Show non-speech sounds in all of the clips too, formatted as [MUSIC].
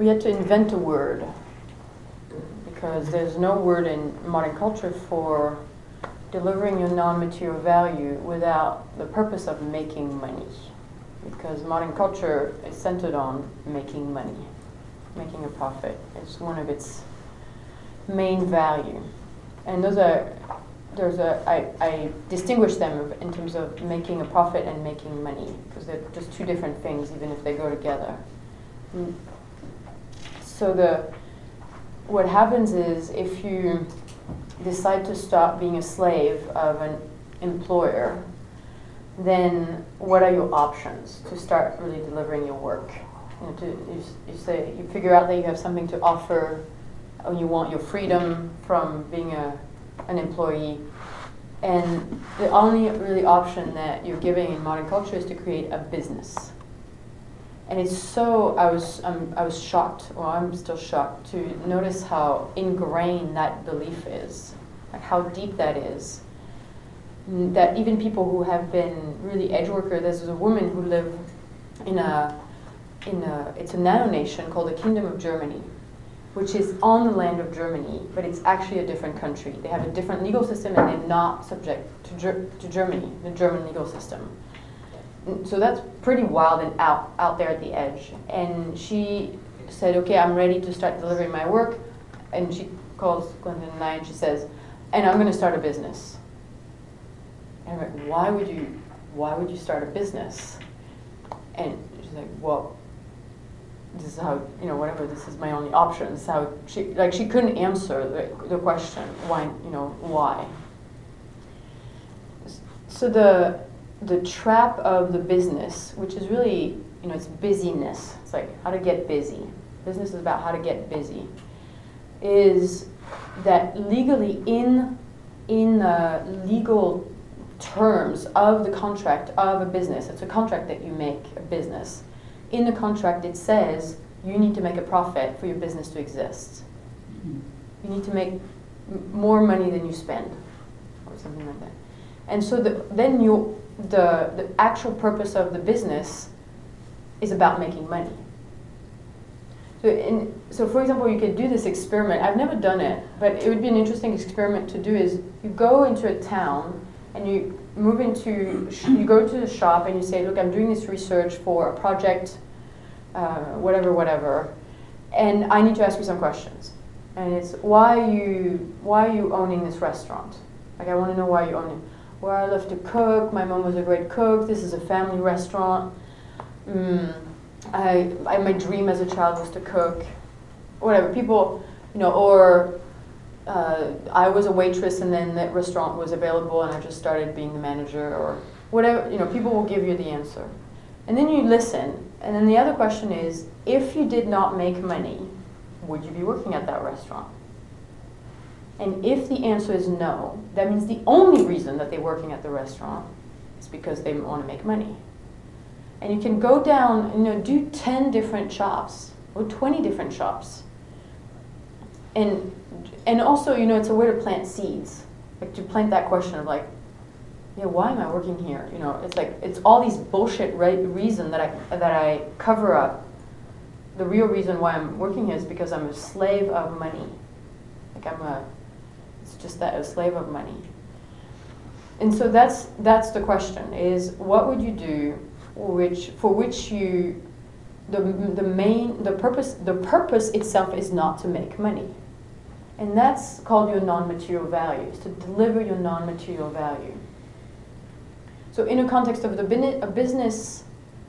We had to invent a word, because there's no word in modern culture for delivering your non-material value without the purpose of making money, because modern culture is centered on making money, making a profit. It's one of its main value. And those are, I distinguish them in terms of making a profit and making money, because they're just two different things, even if they go together. So what happens is, if you decide to stop being a slave of an employer, then what are your options to start really delivering your work? You know, you figure out that you have something to offer, and you want your freedom from being an employee. And the only really option that you're giving in modern culture is to create a business. And it's so, I was shocked, well, I'm still shocked, to notice how ingrained that belief is, like how deep that is. That even people who have been really edge worker, there's a woman who lived in it's a nano nation called the Kingdom of Germany, which is on the land of Germany, but it's actually a different country. They have a different legal system, and they're not subject to Germany, the German legal system. So that's pretty wild and out there at the edge. And she said, okay, I'm ready to start delivering my work. And she calls Clinton and I, and she says, and I'm going to start a business. And I'm like, why would you start a business? And she's like, well, this is how, you know, whatever, this is my only option. This is how she couldn't answer the question, why, you know, why. So the trap of the business, which is really, you know, it's busyness. It's like how to get busy. Business is about how to get busy. Is that legally in the legal terms of the contract of a business? It's a contract that you make a business. In the contract, it says you need to make a profit for your business to exist. You need to make more money than you spend, or something like that. And so then the actual purpose of the business is about making money. So for example, you could do this experiment. I've never done it, but it would be an interesting experiment to do. Is you go into a town and you move into, you go to the shop and you say, look, I'm doing this research for a project, whatever, and I need to ask you some questions. And it's, why are you owning this restaurant? Like, I want to know why you own it. Well, I love to cook. My mom was a great cook. This is a family restaurant. My dream as a child was to cook. Whatever, people, you know, or I was a waitress and then that restaurant was available and I just started being the manager, or whatever. You know, people will give you the answer. And then you listen. And then the other question is, if you did not make money, would you be working at that restaurant? And if the answer is no, that means the only reason that they're working at the restaurant is because they want to make money. And you can go down, you know, do 10 different shops or 20 different shops. And also, you know, it's a way to plant seeds, like to plant that question of like, yeah, why am I working here? You know, it's like, it's all these bullshit reason that I cover up. The real reason why I'm working here is because I'm a slave of money. Like It's just that, a slave of money. And so that's the question, is what would you do for which the purpose itself is not to make money. And that's called your non-material value, is to deliver your non-material value. So in the context of a business,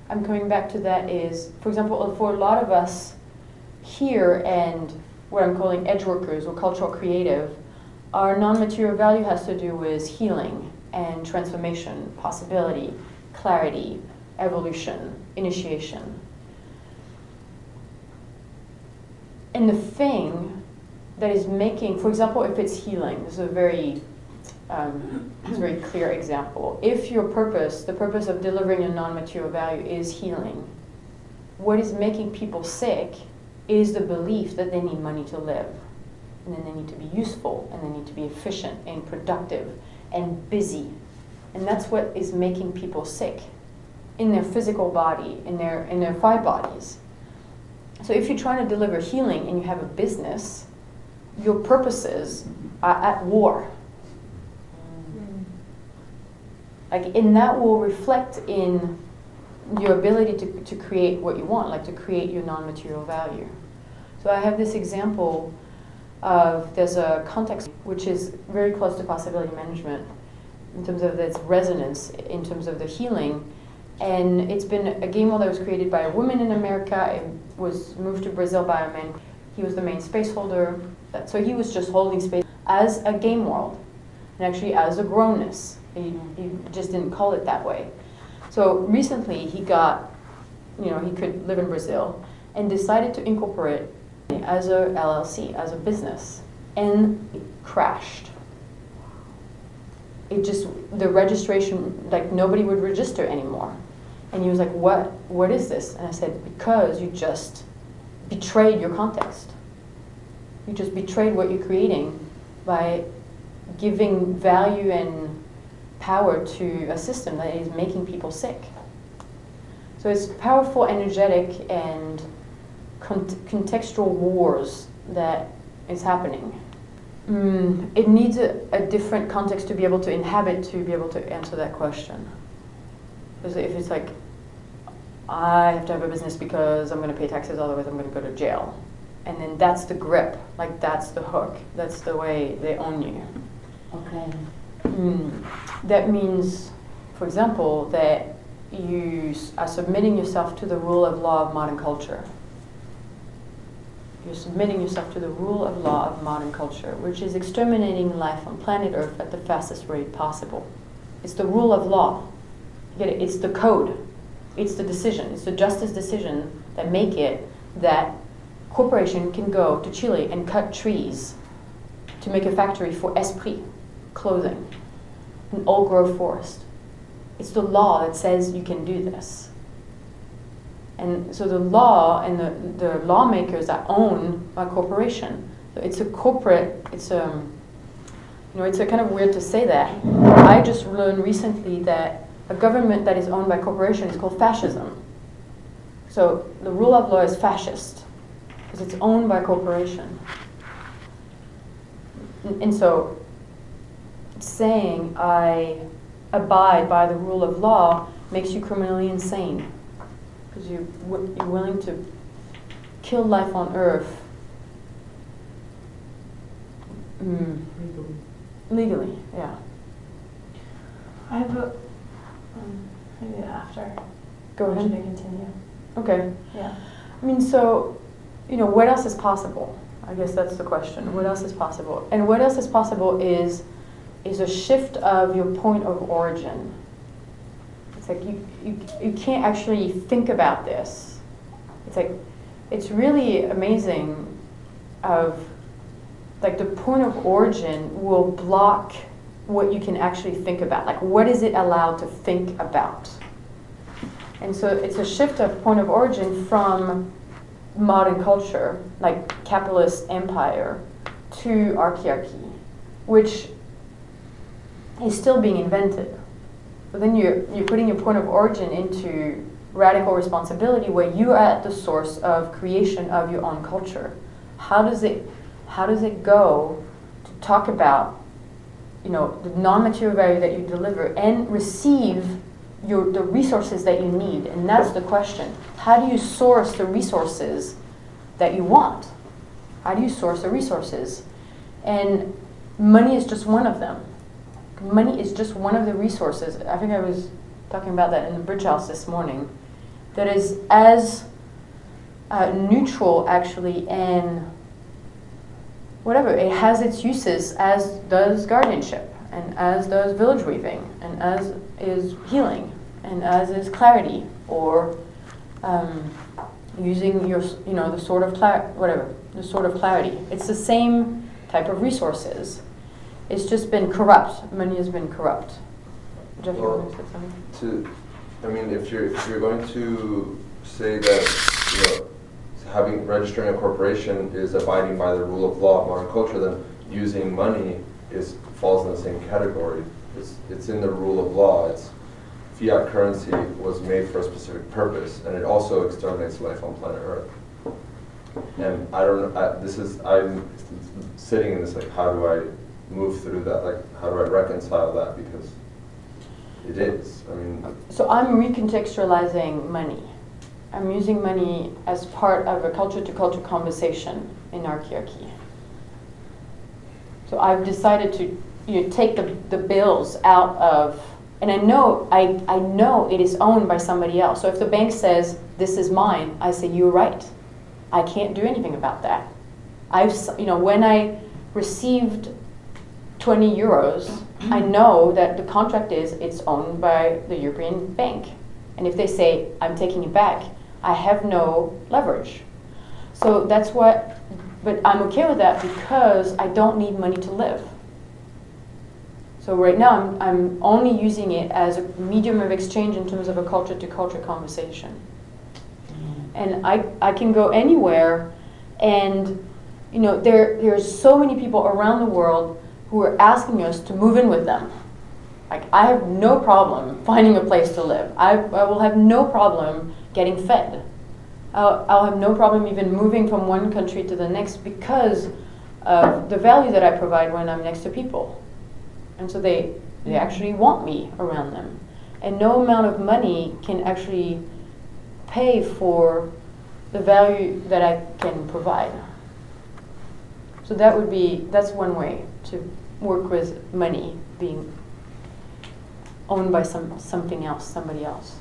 I'm coming back to that, is, for example, for a lot of us here and what I'm calling edge workers or cultural creative, our non-material value has to do with healing and transformation, possibility, clarity, evolution, initiation. And the thing that is making, for example, if it's healing, this is a very clear example. If your purpose, the purpose of delivering your non-material value is healing, what is making people sick is the belief that they need money to live. And then they need to be useful, and they need to be efficient and productive and busy. And that's what is making people sick in their physical body, in their five bodies. So if you're trying to deliver healing and you have a business, your purposes are at war. Like, and that will reflect in your ability to create what you want, like to create your non-material value. So I have this example of, there's a context which is very close to possibility management in terms of its resonance, in terms of the healing. And it's been a game world that was created by a woman in America. It was moved to Brazil by a man. He was the main space holder. So he was just holding space as a game world, and actually as a grown-ness. He just didn't call it that way. So recently he got, he could live in Brazil and decided to incorporate as a LLC, as a business, and it crashed. It just, the registration, like nobody would register anymore. And he was like, what is this? And I said, because you just betrayed your context. You just betrayed what you're creating by giving value and power to a system that is making people sick. So it's powerful, energetic, and contextual wars that is happening. It needs a different context to be able to inhabit, to be able to answer that question. Because if it's like, I have to have a business because I'm going to pay taxes, otherwise I'm going to go to jail. And then that's the grip, like that's the hook, that's the way they own you. Okay. That means, for example, that you are submitting yourself to the rule of law of modern culture. You're submitting yourself to the rule of law of modern culture, which is exterminating life on planet Earth at the fastest rate possible. It's the rule of law. You get it? It's the code. It's the decision. It's the justice decision that make it that corporation can go to Chile and cut trees to make a factory for Esprit clothing, an old growth forest. It's the law that says you can do this. And so the law and the lawmakers that own a corporation. So it's a corporate, it's a kind of weird to say that. I just learned recently that a government that is owned by corporation is called fascism. So the rule of law is fascist because it's owned by corporation. And so saying I abide by the rule of law makes you criminally insane, because you're willing to kill life on Earth legally. Yeah. I have a maybe after. Go ahead. Should I continue? Okay. Yeah. I mean, so what else is possible? I guess that's the question. What else is possible? And what else is possible is a shift of your point of origin. It's like you can't actually think about this. It's like, it's really amazing of like the point of origin will block what you can actually think about. Like, what is it allowed to think about? And so it's a shift of point of origin from modern culture, like capitalist empire, to archearchy, which is still being invented. But then you're putting your point of origin into radical responsibility, where you are at the source of creation of your own culture. How does it go to talk about the non-material value that you deliver and receive the resources that you need? And that's the question. How do you source the resources that you want? How do you source the resources? And money is just one of them. Money is just one of the resources. I think I was talking about that in the Bridge House this morning. That is as neutral, actually, and whatever. It has its uses, as does guardianship, and as does village weaving, and as is healing, and as is clarity, or using your, the sword of clarity, whatever, the sword of clarity. It's the same type of resources. It's just been corrupt. Money has been corrupt. Jeff, you want to say something? If you're going to say that registering a corporation is abiding by the rule of law of modern culture, then using money falls in the same category. It's in the rule of law. It's fiat currency was made for a specific purpose, and it also exterminates life on planet Earth. And I don't know, I'm sitting in this, like, how do I move through that? Like, how do I reconcile that? Because it is, I mean. So I'm recontextualizing money. I'm using money as part of a culture-to-culture conversation in Archearchy. So I've decided to take the bills out of, and I know it is owned by somebody else. So if the bank says, this is mine, I say, you're right. I can't do anything about that. When I received 20 euros, I know that the contract is it's owned by the European bank. And if they say, I'm taking it back, I have no leverage. So that's what, but I'm okay with that because I don't need money to live. So right now, I'm only using it as a medium of exchange in terms of a culture-to-culture conversation. And I can go anywhere, and there are so many people around the world who are asking us to move in with them. Like, I have no problem finding a place to live. I will have no problem getting fed. I'll have no problem even moving from one country to the next because of the value that I provide when I'm next to people. And so they actually want me around them. And no amount of money can actually pay for the value that I can provide. So that would be, that's one way to work with money being owned by something else, somebody else.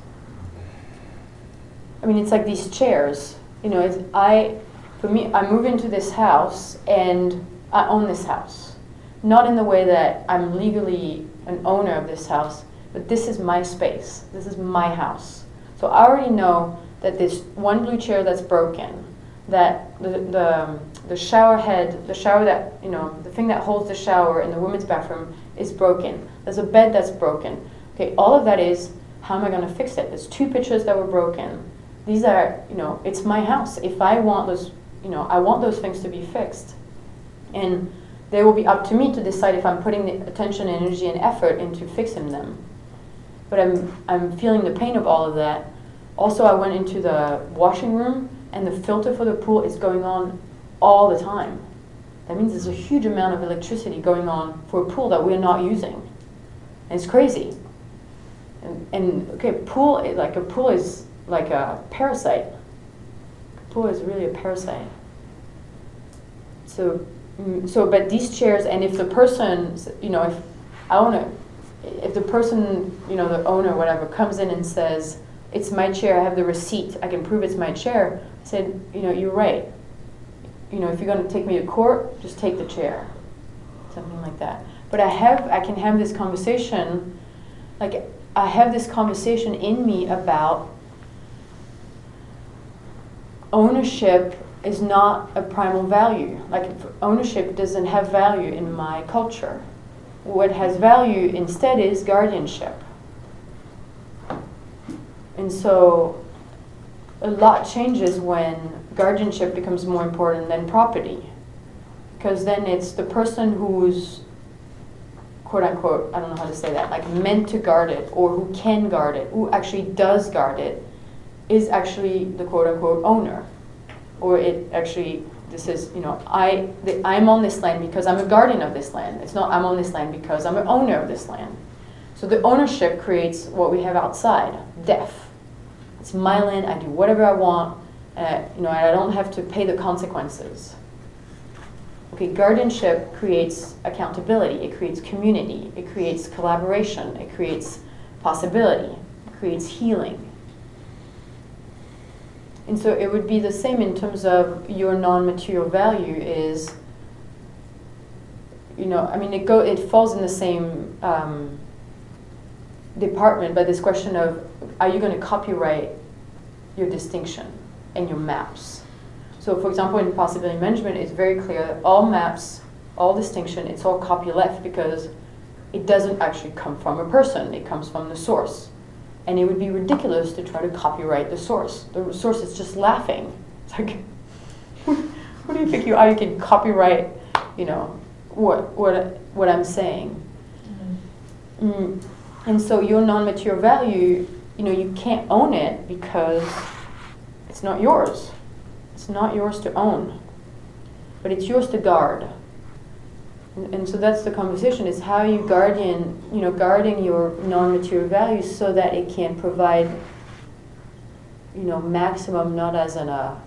I mean, it's like these chairs. For me, I move into this house and I own this house. Not in the way that I'm legally an owner of this house, but this is my space. This is my house. So I already know that this one blue chair that's broken, that the shower head, the shower that, the thing that holds the shower in the women's bathroom is broken. There's a bed that's broken. Okay, all of that is, how am I going to fix it? There's two pictures that were broken. These are, it's my house. If I want those, I want those things to be fixed. And they will be up to me to decide if I'm putting the attention, energy, and effort into fixing them. But I'm feeling the pain of all of that. Also, I went into the washing room, and the filter for the pool is going on all the time. That means there's a huge amount of electricity going on for a pool that we're not using. And it's crazy. And okay, a pool is like a parasite. A pool is really a parasite. So, but these chairs, and if the person, if I own it, if the person, the owner, whatever, comes in and says, it's my chair, I have the receipt, I can prove it's my chair, I said, you're right. If you're going to take me to court, just take the chair. Something like that. But I can have this conversation, like, I have this conversation in me about ownership is not a primal value. Like, ownership doesn't have value in my culture. What has value instead is guardianship. And so a lot changes when guardianship becomes more important than property. Because then it's the person who's, quote unquote, I don't know how to say that, like meant to guard it, or who can guard it, who actually does guard it, is actually the quote unquote owner. Or it actually, this is, I'm on this land because I'm a guardian of this land. It's not I'm on this land because I'm an owner of this land. So the ownership creates what we have outside, death. It's my land, I do whatever I want, and I don't have to pay the consequences. Okay, guardianship creates accountability, it creates community, it creates collaboration, it creates possibility, it creates healing. And so it would be the same in terms of your non-material value is, it falls in the same department, but this question of, are you going to copyright your distinction and your maps? So for example, in possibility management, it's very clear that all maps, all distinction, it's all copyleft because it doesn't actually come from a person, it comes from the source. And it would be ridiculous to try to copyright the source. The source is just laughing. It's like, what do you think you are? You can copyright, what I'm saying. Mm-hmm. And so your non-material value, you can't own it because it's not yours. It's not yours to own, but it's yours to guard. And so that's the conversation, is how you guardian, you know, guarding your non-material values so that it can provide, you know, maximum, not as in a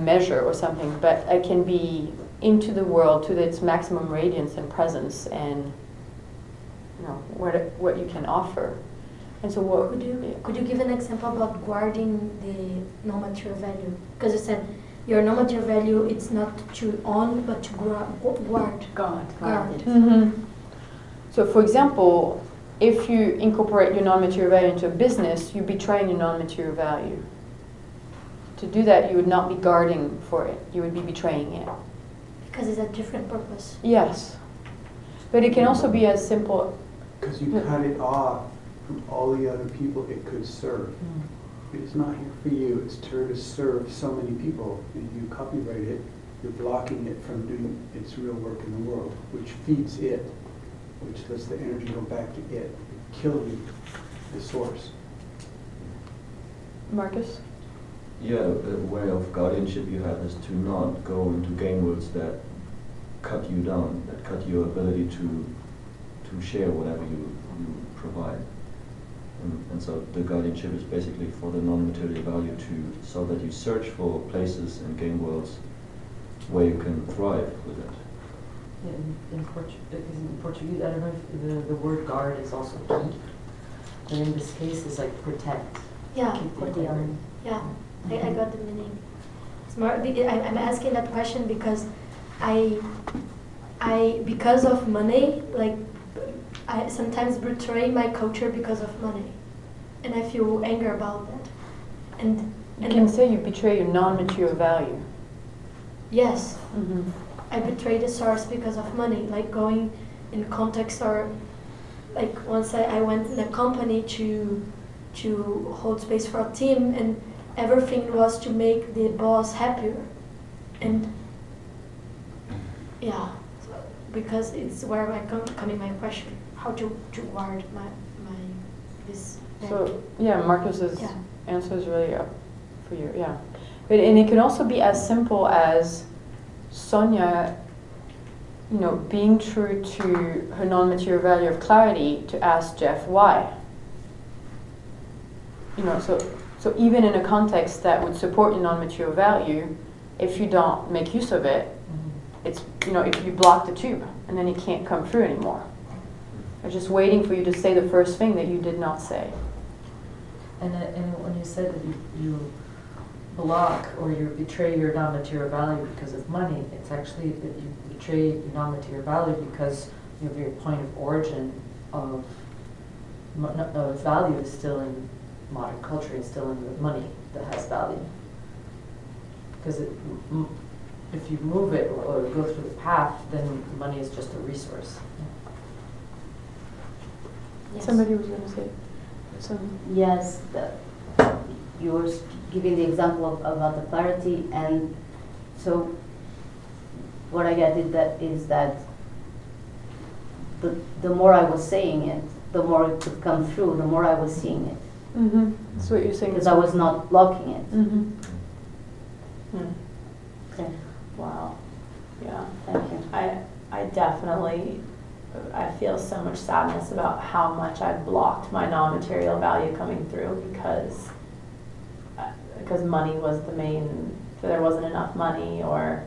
measure or something, but it can be into the world to its maximum radiance and presence and, you know, what you can offer. And so what could you give an example about guarding the non-material value? Because you said your non-material value, it's not to own, but to guard. Guard. Mm-hmm. So for example, if you incorporate your non-material value into a business, you'd be betraying your non-material value. To do that, you would not be guarding for it. You would be betraying it. Because it's a different purpose. Yes. But it can also be as simple... Because you cut it off from all the other people it could serve. Mm. It's not here for you, it's to serve so many people. And if you copyright it, you're blocking it from doing its real work in the world, which feeds it, which lets the energy go back to it, killing the source. Marcus? Yeah, a way of guardianship you have is to not go into game worlds that cut you down, that cut your ability to share whatever you provide. And so the guardianship is basically for the non-material value so that you search for places in game worlds where you can thrive with it. Yeah, in Portuguese, I don't know if the word guard is also key, but in this case it's like protect. Yeah, yeah, I got the meaning. I'm asking that question because because of money, like, I sometimes betray my culture because of money, and I feel anger about that. And you can say you betray your non-material value. Yes, mm-hmm. I betray the source because of money, like going in context, or like once I went in a company to hold space for a team, and everything was to make the boss happier, and yeah, so because it's where I come in my question. How to guard my this value. So yeah, Marcus's answer is really up for you. Yeah, and it can also be as simple as Sonia, you know, being true to her non-material value of clarity to ask Jeff why. You know, so even in a context that would support your non-material value, if you don't make use of it, mm-hmm. it's, you know, if you block the tube and then it can't come through anymore. They're just waiting for you to say the first thing that you did not say. And when you said that you block or you betray your non-material value because of money, it's actually that you betray your non-material value because you have your point of origin of value is still in modern culture, it's still in the money that has value. Because if you move it or go through the path, then money is just a resource. Yes. Somebody was going to say something. Yes, you were giving the example about the clarity, and so what I get is that the more I was saying it, the more it could come through, the more I was seeing it. Mm-hmm. That's what you're saying. Because I was not blocking it. Mm-hmm. Hmm. Okay. Wow. Yeah. Thank you. I definitely... I feel so much sadness about how much I blocked my non-material value coming through because money was the main, so there wasn't enough money, or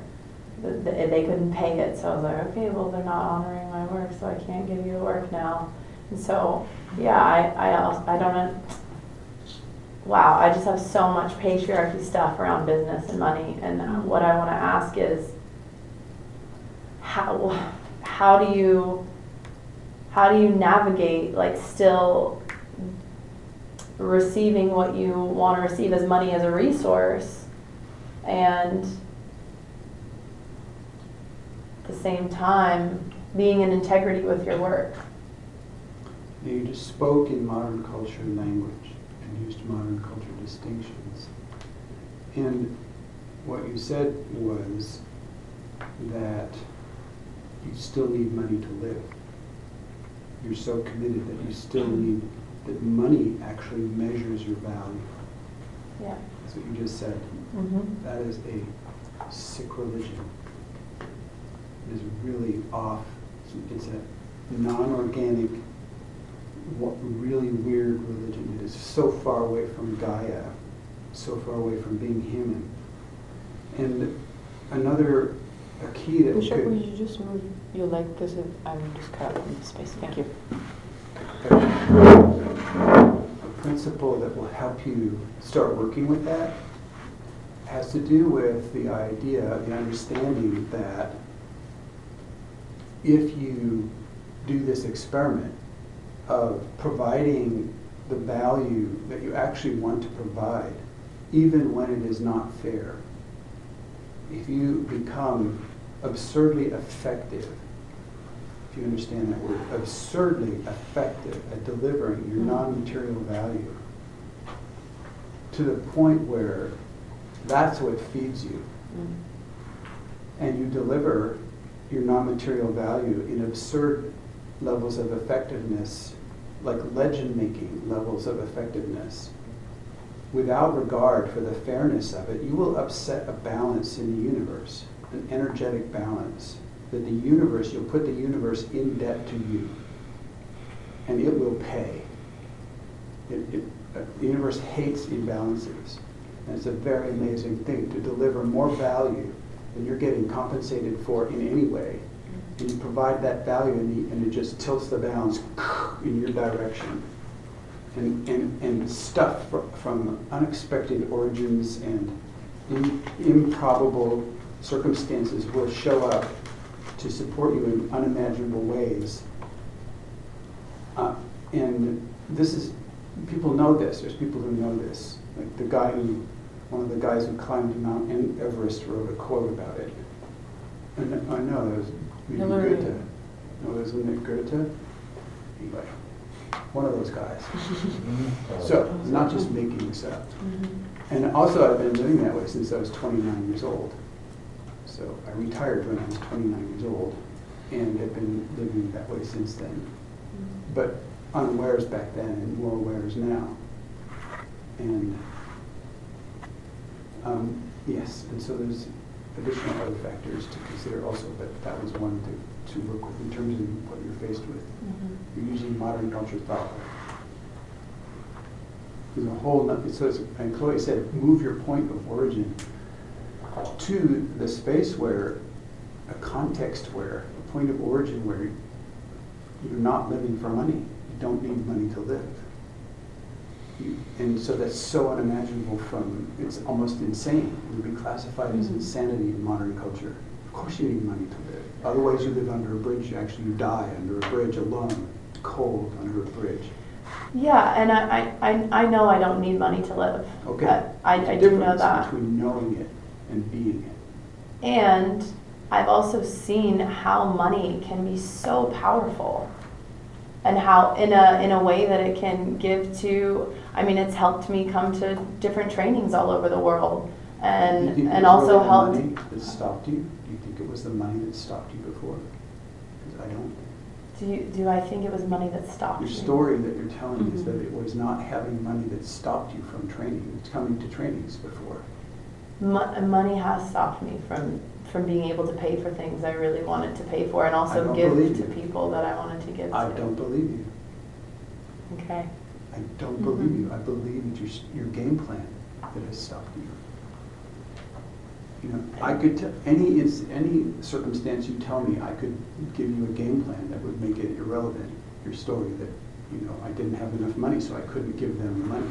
they couldn't pay it, so I was like, okay, well, they're not honoring my work, so I can't give you the work now. And so, yeah, I don't, wow, I just have so much patriarchy stuff around business and money, and what I want to ask is, how do you navigate, like, still receiving what you want to receive as money as a resource, and at the same time being in integrity with your work? You just spoke in modern culture language and used modern culture distinctions. And what you said was that you still need money to live. You're so committed that you still need, that money actually measures your value. Yeah. That's what you just said. Mm-hmm. That is a sick religion. It is really off. It's a non-organic, really weird religion. It is so far away from Gaia, so far away from being human. And another a key that Bishop, would you just move your leg because I will just cut out the space. Thank you. A principle that will help you start working with that has to do with the idea, the understanding that if you do this experiment of providing the value that you actually want to provide, even when it is not fair, if you become absurdly effective, if you understand that word, absurdly effective at delivering your non-material value to the point where that's what feeds you, and you deliver your non-material value in absurd levels of effectiveness, like legend-making levels of effectiveness, without regard for the fairness of it, you will upset a balance in the universe, an energetic balance, that the universe, you'll put the universe in debt to you, and it will pay. The universe hates imbalances, and it's a very amazing thing to deliver more value than you're getting compensated for in any way, and you provide that value, and it just tilts the balance in your direction. And stuff from unexpected origins and improbable circumstances will show up to support you in unimaginable ways. And this is, people know this, there's people who know this. Like the guy who, one of the guys who climbed Mount Everest wrote a quote about it. And I know that was maybe Goethe. No, wasn't it Goethe? Anyway. One of those guys. So, not just making this up. And also, I've been living that way since I was 29 years old. So, I retired when I was 29 years old and have been living that way since then. But unawares back then and more awares now. And yes, and so there's additional other factors to consider also, but that was one to work with in terms of what you're faced with. You're using modern culture thought. There's a whole, so and Chloe said, move your point of origin to the space where, a context where, a point of origin where you're not living for money. You don't need money to live. And so that's so unimaginable from, it's almost insane. It would be classified as insanity in modern culture. Of course you need money to live. Otherwise you live under a bridge, you actually die under a bridge alone, cold under a bridge. Yeah, and I know I don't need money to live. Okay. I do know that. Between knowing it and being it. And I've also seen how money can be so powerful. And how, in a way that it can give to, I mean, it's helped me come to different trainings all over the world, and also helped. Do you think it was the money that stopped you? Do you think it was the money that stopped you before? Because I don't. Do I think it was money that stopped you? Your story that you're telling is that it was not having money that stopped you from training. It's coming to trainings before. Money has stopped me from being able to pay for things I really wanted to pay for, and also give to people that I wanted to give to. I don't believe you. Okay. I don't believe you. I believe that your game plan that has stopped you. You know, I could any circumstance you tell me, I could give you a game plan that would make it irrelevant. Your story that, you know, I didn't have enough money, so I couldn't give them the money.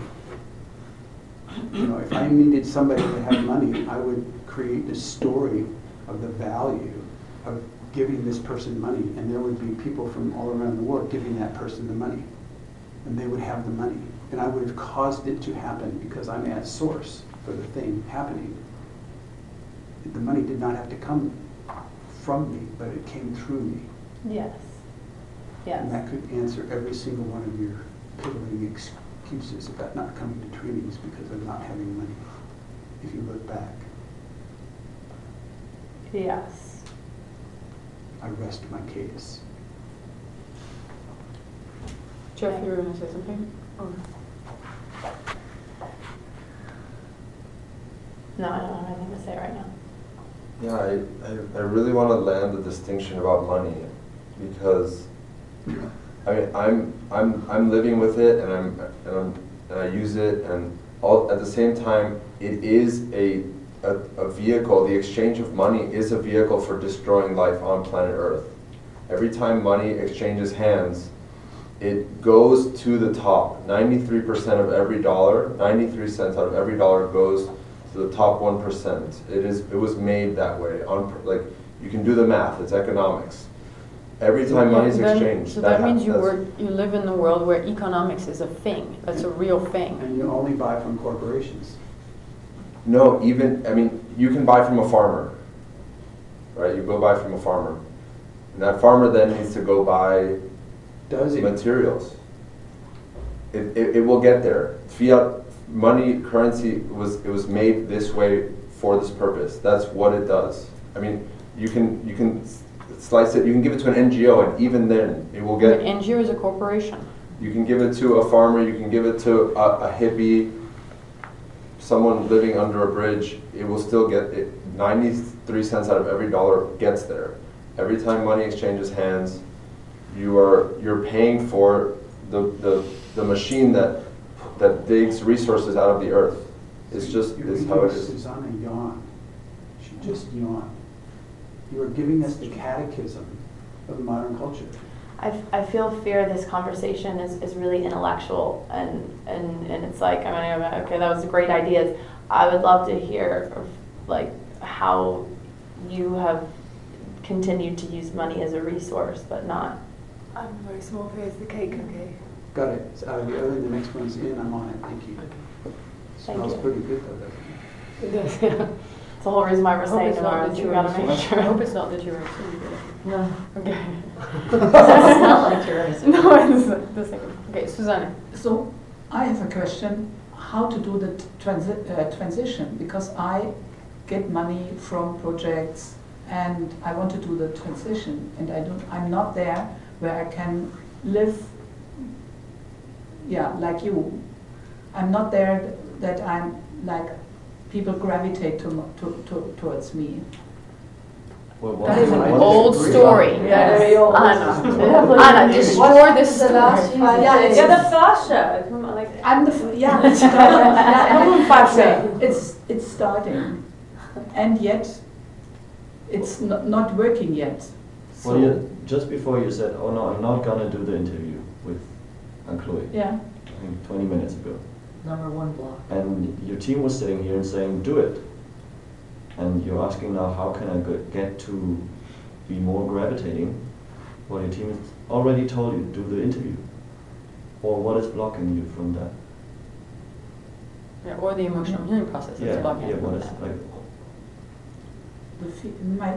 You know, if I needed somebody to have money, I would create the story of the value of giving this person money, and there would be people from all around the world giving that person the money, and they would have the money, and I would have caused it to happen because I'm at source for the thing happening. The money did not have to come from me, but it came through me. Yes. Yes. And that could answer every single one of your pivoting excuses about not coming to trainings because of not having money, if you look back. Yes. I rest my case. Jeff, you were going to say something? Or? No, I don't have anything to say right now. Yeah, I really want to land the distinction about money, because I mean I'm living with it and I use it, and all at the same time it is a vehicle. The exchange of money is a vehicle for destroying life on planet Earth. Every time money exchanges hands, it goes to the top. 93% of every dollar, 93 cents out of every dollar goes to the top 1%. It was made that way. On, like, you can do the math. It's economics. Every time money is exchanged. So that means you live in the world where economics is a thing. That's a real thing. And you only buy from corporations. No, even, I mean, you can buy from a farmer, right? You go buy from a farmer. And that farmer then needs to go buy materials. It will get there. Fiat money, currency, it was made this way for this purpose. That's what it does. I mean, you can slice it. You can give it to an NGO, and even then, it will get. An NGO is a corporation. You can give it to a farmer. You can give it to a hippie, someone living under a bridge. It will still get it. 93 cents out of every dollar gets there. Every time money exchanges hands, you're paying for the machine that digs resources out of the earth. It's just it's how it is. Susanna yawned. She just yawned. You are giving us the catechism of modern culture. I feel fear this conversation is really intellectual, and it's like, I mean, okay, that was a great idea. I would love to hear like how you have continued to use money as a resource, but not. I'm very small for the cake cookie. Got it. It's out of the oven. The next one's in. I'm on it. Thank you. Smells pretty good though, doesn't it? It does, yeah. It's the whole reason why we're saying tomorrow is you gotta make sure. I hope it's not the churros. No. Okay. It's not like churros. No, it's the same. Okay, Susanna. So I have a question. How to do the transition? Because I get money from projects, and I want to do the transition, and I'm not there where I can live, yeah, like you. I'm not there that I'm like people gravitate towards me. Well, that is an old story. Yes. Anna, destroy this story. You're the first show. Like, I'm the yeah. It's starting, and yet. It's not working yet. So. Well, you, just before you said, oh no, I'm not going to do the interview with Aunt Chloe. Yeah. I think 20 minutes ago. Number one block. And your team was sitting here and saying, do it. And you're asking now, how can I get to be more gravitating? Well, your team has already told you, do the interview. Or what is blocking you from that? Yeah, or the emotional healing process is blocking you from that. Like,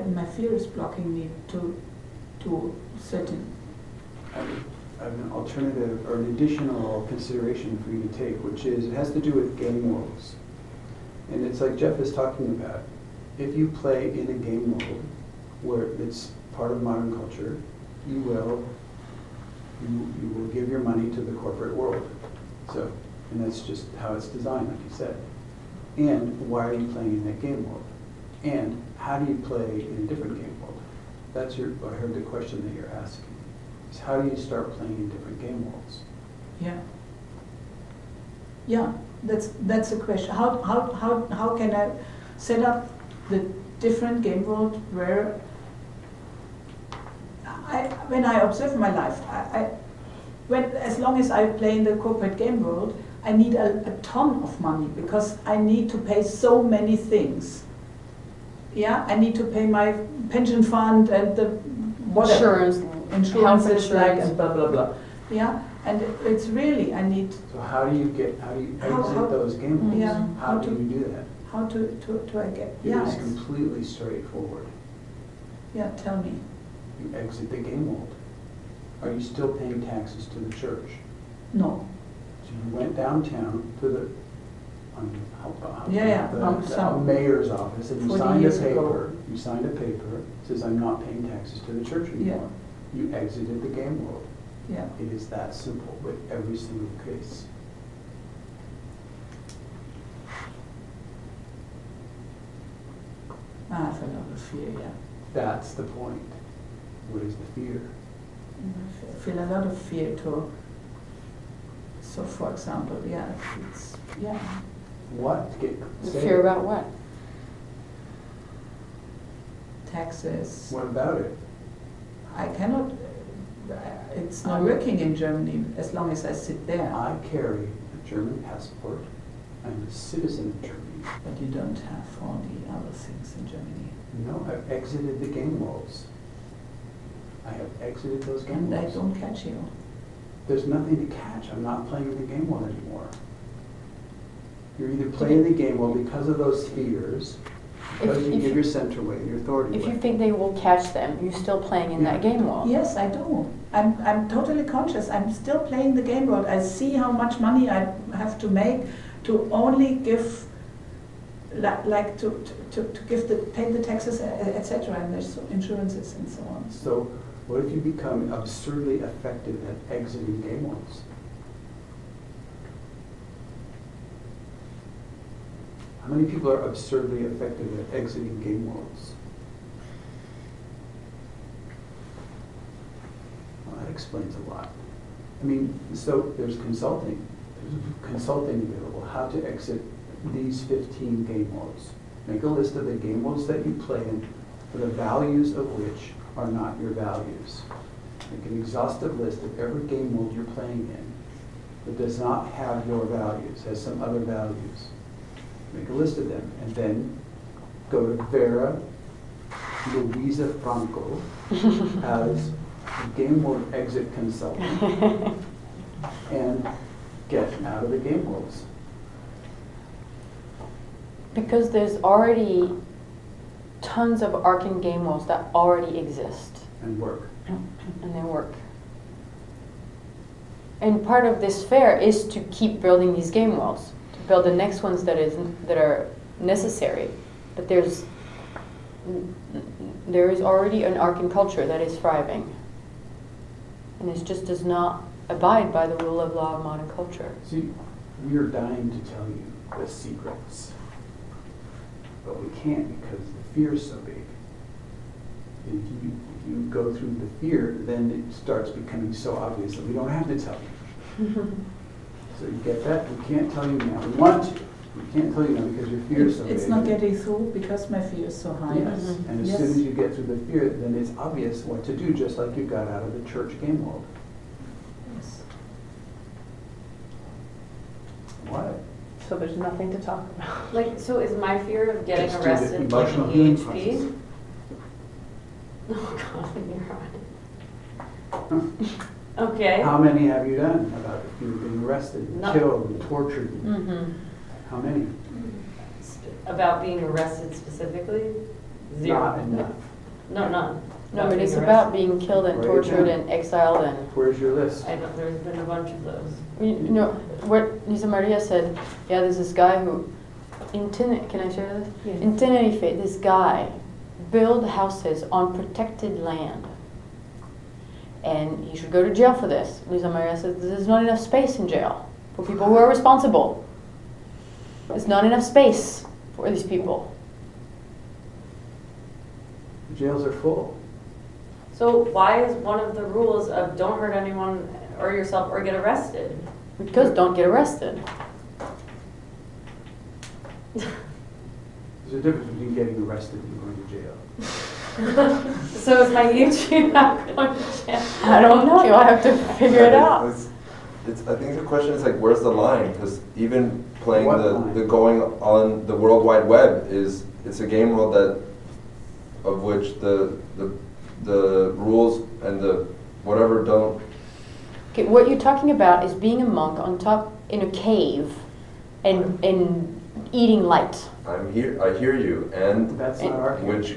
my fear is blocking me to certain. An alternative or an additional consideration for you to take, which is it has to do with game worlds, and it's like Jeff is talking about. If you play in a game world where it's part of modern culture, you will give your money to the corporate world. So, and that's just how it's designed, like you said. And why are you playing in that game world? And how do you play in a different game world? That's I heard the question that you're asking. Is how do you start playing in different game worlds? Yeah. Yeah, that's a question. How can I set up the different game world where when I observe my life, as long as I play in the corporate game world, I need a ton of money because I need to pay so many things. Yeah, I need to pay my pension fund and the whatever. Insurance, like, and blah blah blah. Yeah, and it's really I need. So how do you exit those game rules? Yeah. How do you do that? How do I get? Yeah, it's completely straightforward. Yeah, tell me. You exit the game world. Are you still paying taxes to the church? No. So you went downtown to the. The mayor's office, and you signed a paper. You signed a paper that says, "I'm not paying taxes to the church anymore." Yeah. You exited the game world. Yeah, it is that simple with every single case. Ah, so not the fear, yeah. That's the point. What is the fear? I feel a lot of fear too. So, for example, yeah, it's, yeah. What? The fear about what? Taxes. What about it? I cannot, it's not working in Germany as long as I sit there. I carry a German passport. I'm a citizen of Germany. But you don't have all the other things in Germany. No, I've exited the game walls. I have exited those game walls. And they don't catch you. There's nothing to catch. I'm not playing the game wall anymore. You're either playing the game wall because of those fears, because you give your center weight, your authority weight. If you think they will catch them, you're still playing in that game wall. Yes, I do. I'm totally conscious. I'm still playing the game wall. I see how much money I have to make to only give, like to give the, pay the taxes, etc., and there's insurances and so on. So what if you become absurdly effective at exiting game walls? How many people are absurdly effective at exiting game worlds? Well, that explains a lot. I mean, so there's consulting. There's consulting available. How to exit these 15 game worlds. Make a list of the game worlds that you play in, for the values of which are not your values. Make an exhaustive list of every game world you're playing in that does not have your values, has some other values. Make a list of them, and then go to Vera Louisa Franco as a game world exit consultant and get out of the game worlds. Because there's already tons of arcane game worlds that already exist. And work. And they work. And part of this fair is to keep building these game worlds. Build the next ones that are necessary, but there is already an arcane culture that is thriving, and it just does not abide by the rule of law of modern culture. See, we are dying to tell you the secrets, but we can't because the fear is so big. If you go through the fear, then it starts becoming so obvious that we don't have to tell you. So you get that? We can't tell you now. We want to. We can't tell you now because your fear is so high. It's not getting through because my fear is so high. Yes. Mm-hmm. And as soon as you get through the fear, then it's obvious what to do, just like you got out of the church game world. Yes. What? So there's nothing to talk about. Like, so is my fear of getting arrested like an EHP? Oh God, you're on it. Huh? Okay. How many have you done about it? You've been arrested, killed, tortured. Mm-hmm. How many? About being arrested specifically? Zero. Not enough. No, none. No, but it's about being killed and tortured and exiled and. Where's your list? I know there's been a bunch of those. You know what Lisa Maria said? Yeah, there's this guy who, can I share this? Yes. In Tenerife, this guy built houses on protected land. And he should go to jail for this. Luisa Maria says there's not enough space in jail for people who are responsible. There's not enough space for these people. The jails are full. So why is one of the rules of don't hurt anyone or yourself or get arrested? Because don't get arrested. There's a difference between getting arrested and going to jail. So is my EHP not going to jail? I don't know. I have to figure it out. I think the question is like, where's the line? Because even playing the going on the World Wide Web it's a game world of which the rules and the whatever don't. Okay, what you're talking about is being a monk on top in a cave, and eating light. I'm here. I hear you. And that's not our which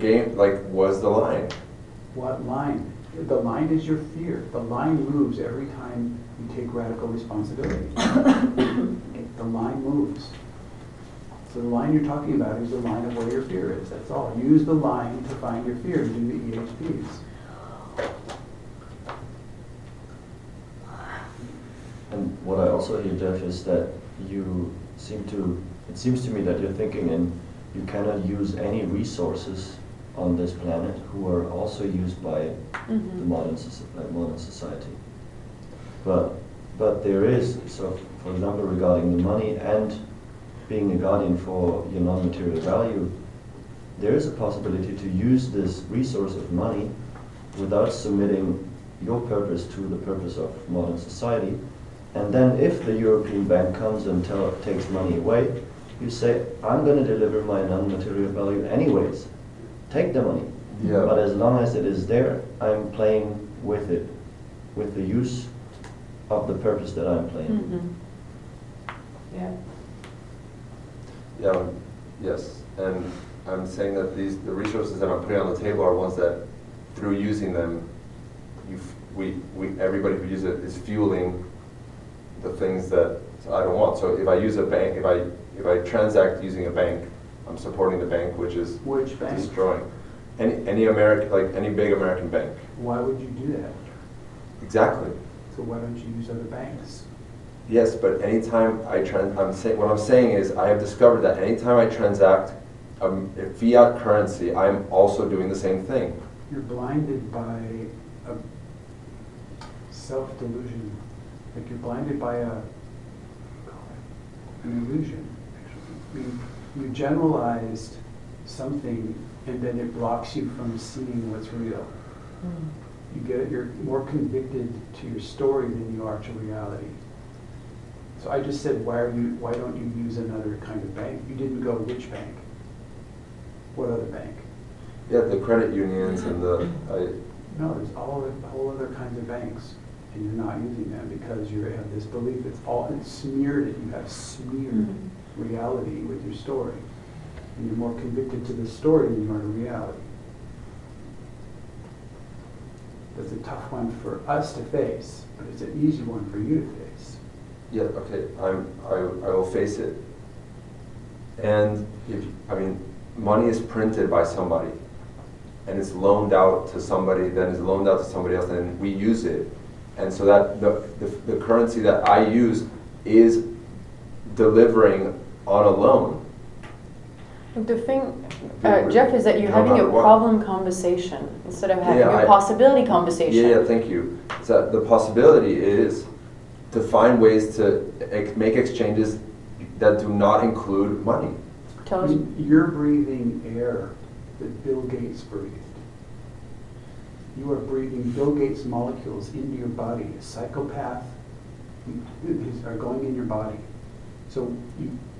game, like, was the line? What line? The line is your fear. The line moves every time you take radical responsibility. The line moves. So the line you're talking about is the line of where your fear is. That's all. Use the line to find your fear and do the EHPs. And what I also hear, Jeff, is that it seems to me that you're thinking in you cannot use any resources on this planet who are also used by the modern society. But there is, so for example, regarding the money and being a guardian for your non-material value, there is a possibility to use this resource of money without submitting your purpose to the purpose of modern society. And then if the European Bank comes and takes money away, you say, I'm going to deliver my non-material value anyways. Take the money. Yeah. But as long as it is there, I'm playing with it, with the use of the purpose that I'm playing. Yeah. Yeah, yes. And I'm saying that the resources that I'm putting on the table are ones that, through using them, everybody who uses it is fueling the things that I don't want. So if I use a bank, if I transact using a bank, I'm supporting the bank, which is destroying. Any American, like any big American bank. Why would you do that? Exactly. So why don't you use other banks? Yes, but anytime what I'm saying is I have discovered that anytime I transact a fiat currency, I'm also doing the same thing. You're blinded by a self-delusion. Like you're blinded by an illusion. You generalized something, and then it blocks you from seeing what's real. You get it, you're more convicted to your story than you are to reality. So I just said, why don't you use another kind of bank? You didn't go which bank? What other bank? Yeah, the credit unions and the... No, there's all other kinds of banks, and you're not using them because you have this belief. It's smeared, you have smeared reality with your story. And you're more convicted to the story than you are to reality. That's a tough one for us to face, but it's an easy one for you to face. Yeah, okay, I will face it. And, money is printed by somebody, and it's loaned out to somebody, then it's loaned out to somebody else, and we use it. And so that the currency that I use is delivering on a loan. The thing, Jeff, is that you're having a problem conversation instead of having a possibility conversation. Yeah, thank you. So the possibility is to find ways to make exchanges that do not include money. Tell us. You're breathing air that Bill Gates breathed. You are breathing Bill Gates molecules into your body. A psychopath are going in your body. So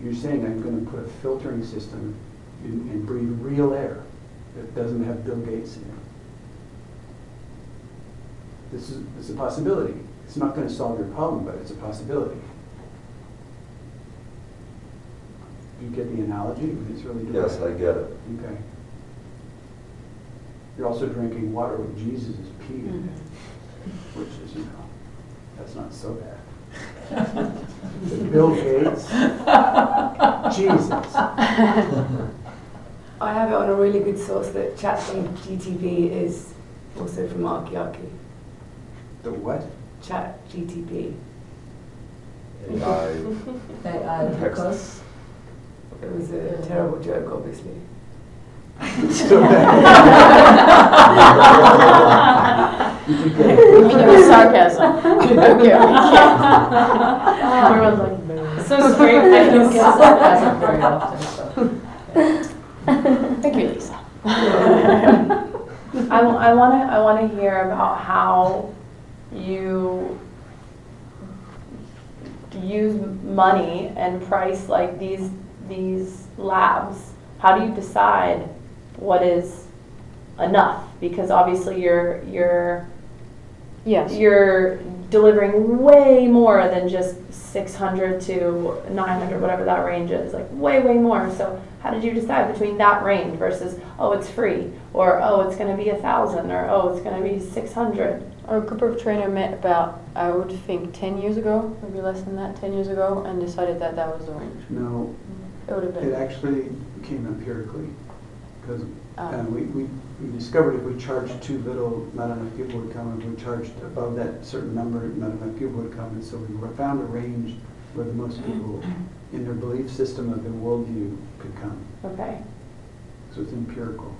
you're saying I'm going to put a filtering system in, and breathe real air that doesn't have Bill Gates in it. This is a possibility. It's not going to solve your problem, but it's a possibility. Do you get the analogy? It's really different. Yes, I get it. Okay. You're also drinking water with Jesus' pee in it, which is, that's not so bad. Bill Gates, Jesus. I have it on a really good source that ChatGPT is also from Archearchy. The what? ChatGPT. AI. AI, because it was a terrible joke, obviously. Sarcasm. Okay, so straight. I don't get sarcasm very often. So. Thank you, Lisa. I want to hear about how you use money and price like these labs. How do you decide what is enough? Because obviously you're delivering way more than just 600 to 900, whatever that range is, like way more. So how did you decide between that range versus, oh, it's free, or oh, it's going to be 1,000, or oh, it's going to be 600? Our group of trainers met about, I would think, 10 years ago, maybe less than that, 10 years ago, and decided that that was the range. No, it would have been. It actually came empirically, because we discovered if we charged too little, not enough people would come. If we charged above that certain number, not enough people would come. And so we found a range where the most people in their belief system of their worldview could come. Okay. So it's empirical.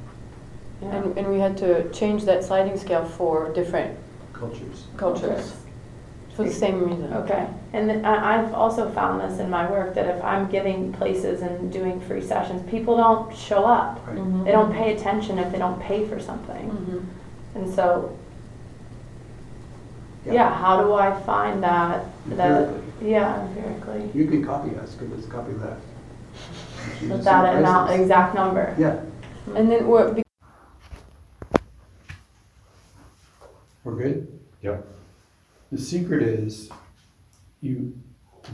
Yeah. And we had to change that sliding scale for different cultures. For the same reason. Okay. And I've also found this in my work, that if I'm giving places and doing free sessions, people don't show up. Right. Mm-hmm. They don't pay attention if they don't pay for something. Mm-hmm. And so, yeah, how do I find that? Empirically. You can copy us, because it's copy left. With that exact number. Yeah. And then we're good? Yep. The secret is you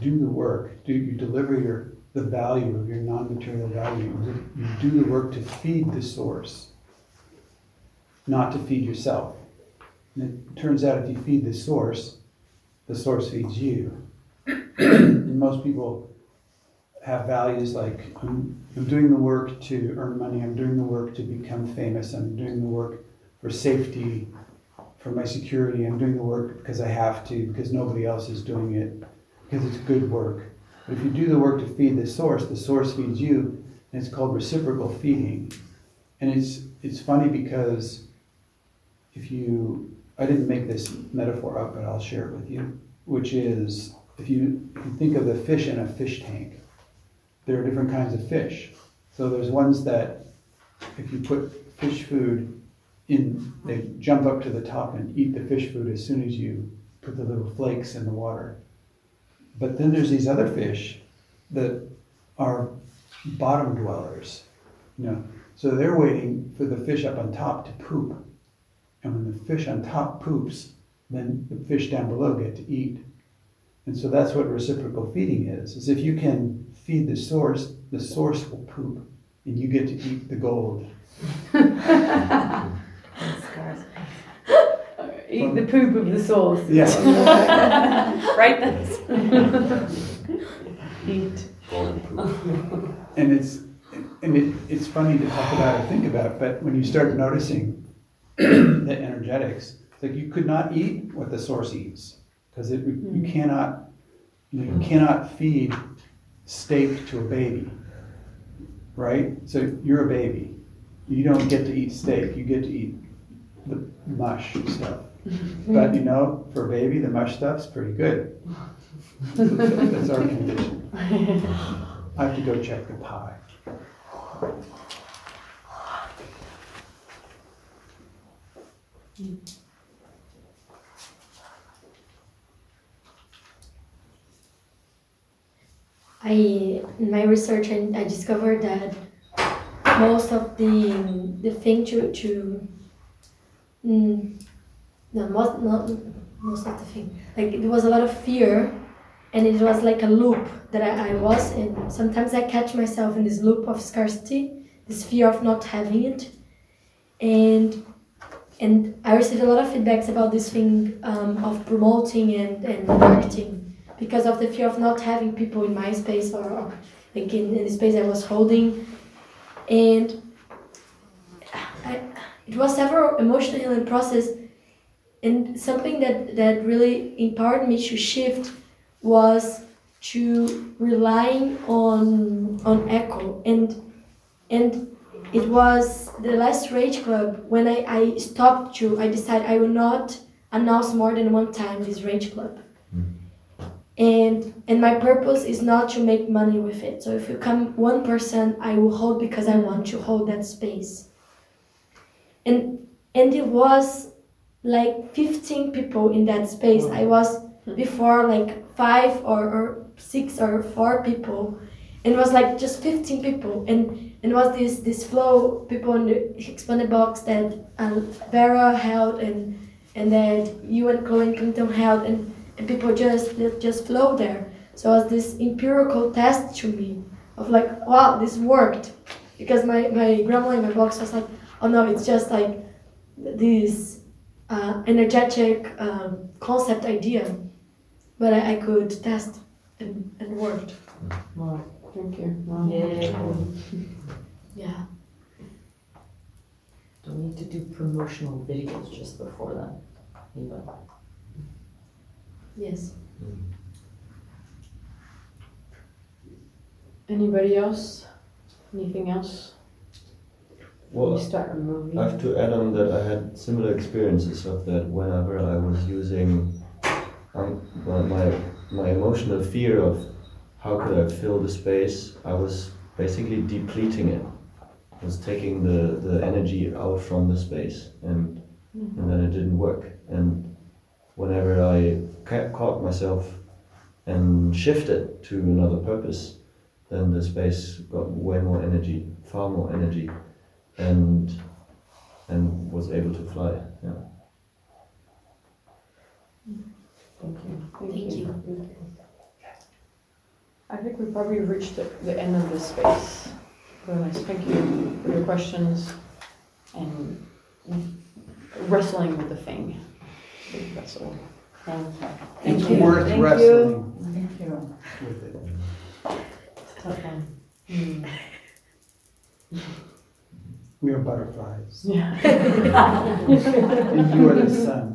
do the work, you deliver the value of your non-material value. You do the work to feed the source, not to feed yourself. And it turns out if you feed the source feeds you. And most people have values like, I'm doing the work to earn money, I'm doing the work to become famous, I'm doing the work for safety, for my security, I'm doing the work because I have to, because nobody else is doing it, because it's good work. But if you do the work to feed the source feeds you, and it's called reciprocal feeding. And it's funny because I didn't make this metaphor up, but I'll share it with you, which is, if you think of the fish in a fish tank, there are different kinds of fish. So there's ones that, if you put fish food in, they jump up to the top and eat the fish food as soon as you put the little flakes in the water. But then there's these other fish that are bottom dwellers, you know. So they're waiting for the fish up on top to poop. And when the fish on top poops, then the fish down below get to eat. And so that's what reciprocal feeding is if you can feed the source will poop, and you get to eat the gold. Eat the poop of the source. Yeah. Right? That's... [LAUGHS] Eat. And it's funny to talk about or think about, but when you start noticing the energetics, it's like you could not eat what the source eats, because you cannot feed steak to a baby, right? So you're a baby. You don't get to eat steak. You get to eat the mush stuff. But for a baby, the mush stuff's pretty good. That's our condition. I have to go check the pie. In my research, I discovered that most of the thing it was a lot of fear, and it was like a loop that I was in. Sometimes I catch myself in this loop of scarcity, this fear of not having it, and I received a lot of feedbacks about this thing of promoting and marketing. Because of the fear of not having people in my space or like in the space I was holding. And it was several emotional healing process, and something that really empowered me to shift was to relying on echo. And it was the last Rage Club when I stopped I decided I will not announce more than one time this Rage Club. And my purpose is not to make money with it. So if you come 1%, I will hold because I want to hold that space. And it was like 15 people in that space. I was before like 5 or 6 or 4 people. And it was like just 15 people. And it was this flow, people in the expanded box that Vera held and that you and Chloe and Clinton held. And people just flow there. So it was this empirical test to me of like, wow, this worked. Because my grandma in my box was like, oh no, it's just like this energetic concept idea. But I could test and worked. Wow, thank you. Wow. Yeah. Don't need to do promotional videos just before that. Yes. Anybody else? Anything else? Well, I have to add on that I had similar experiences of that whenever I was using my emotional fear of how could I fill the space. I was basically depleting it. I was taking the energy out from the space, and then it didn't work. And whenever I caught myself and shifted to another purpose, then the space got way more energy, far more energy. And was able to fly. Yeah. Thank you. Thank you. I think we probably reached the end of this space. Thank you for your questions and wrestling with the thing. That's all. It's worth wrestling. Thank you. With it. It's a tough one. We are butterflies. Yeah. And you are the sun.